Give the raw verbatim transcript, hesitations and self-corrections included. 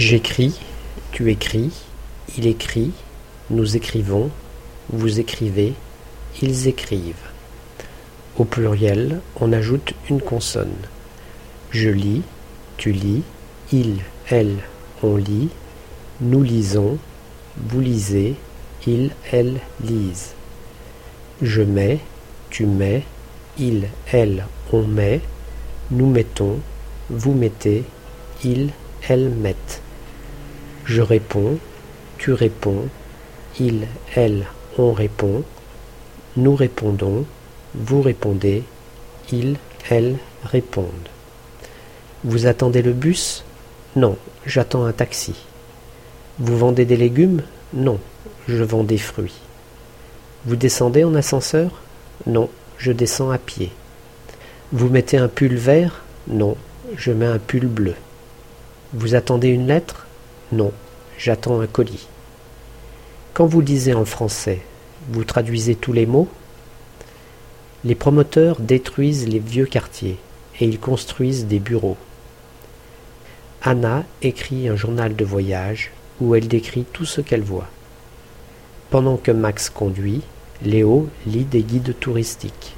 J'écris, tu écris, il écrit, nous écrivons, vous écrivez, ils écrivent. Au pluriel, on ajoute une consonne. Je lis, tu lis, il, elle, on lit, nous lisons, vous lisez, ils, elles lisent. Je mets, tu mets, il, elle, on met, nous mettons, vous mettez, ils, elles mettent. Je réponds, tu réponds, il, elle, on répond, nous répondons, vous répondez, ils, elles répondent. Vous attendez le bus ? Non, j'attends un taxi. Vous vendez des légumes ? Non, je vends des fruits. Vous descendez en ascenseur ? Non, je descends à pied. Vous mettez un pull vert ? Non, je mets un pull bleu. Vous attendez une lettre ? Non, j'attends un colis. Quand vous lisez en français, vous traduisez tous les mots ? Les promoteurs détruisent les vieux quartiers et ils construisent des bureaux. Anna écrit un journal de voyage où elle décrit tout ce qu'elle voit. Pendant que Max conduit, Léo lit des guides touristiques.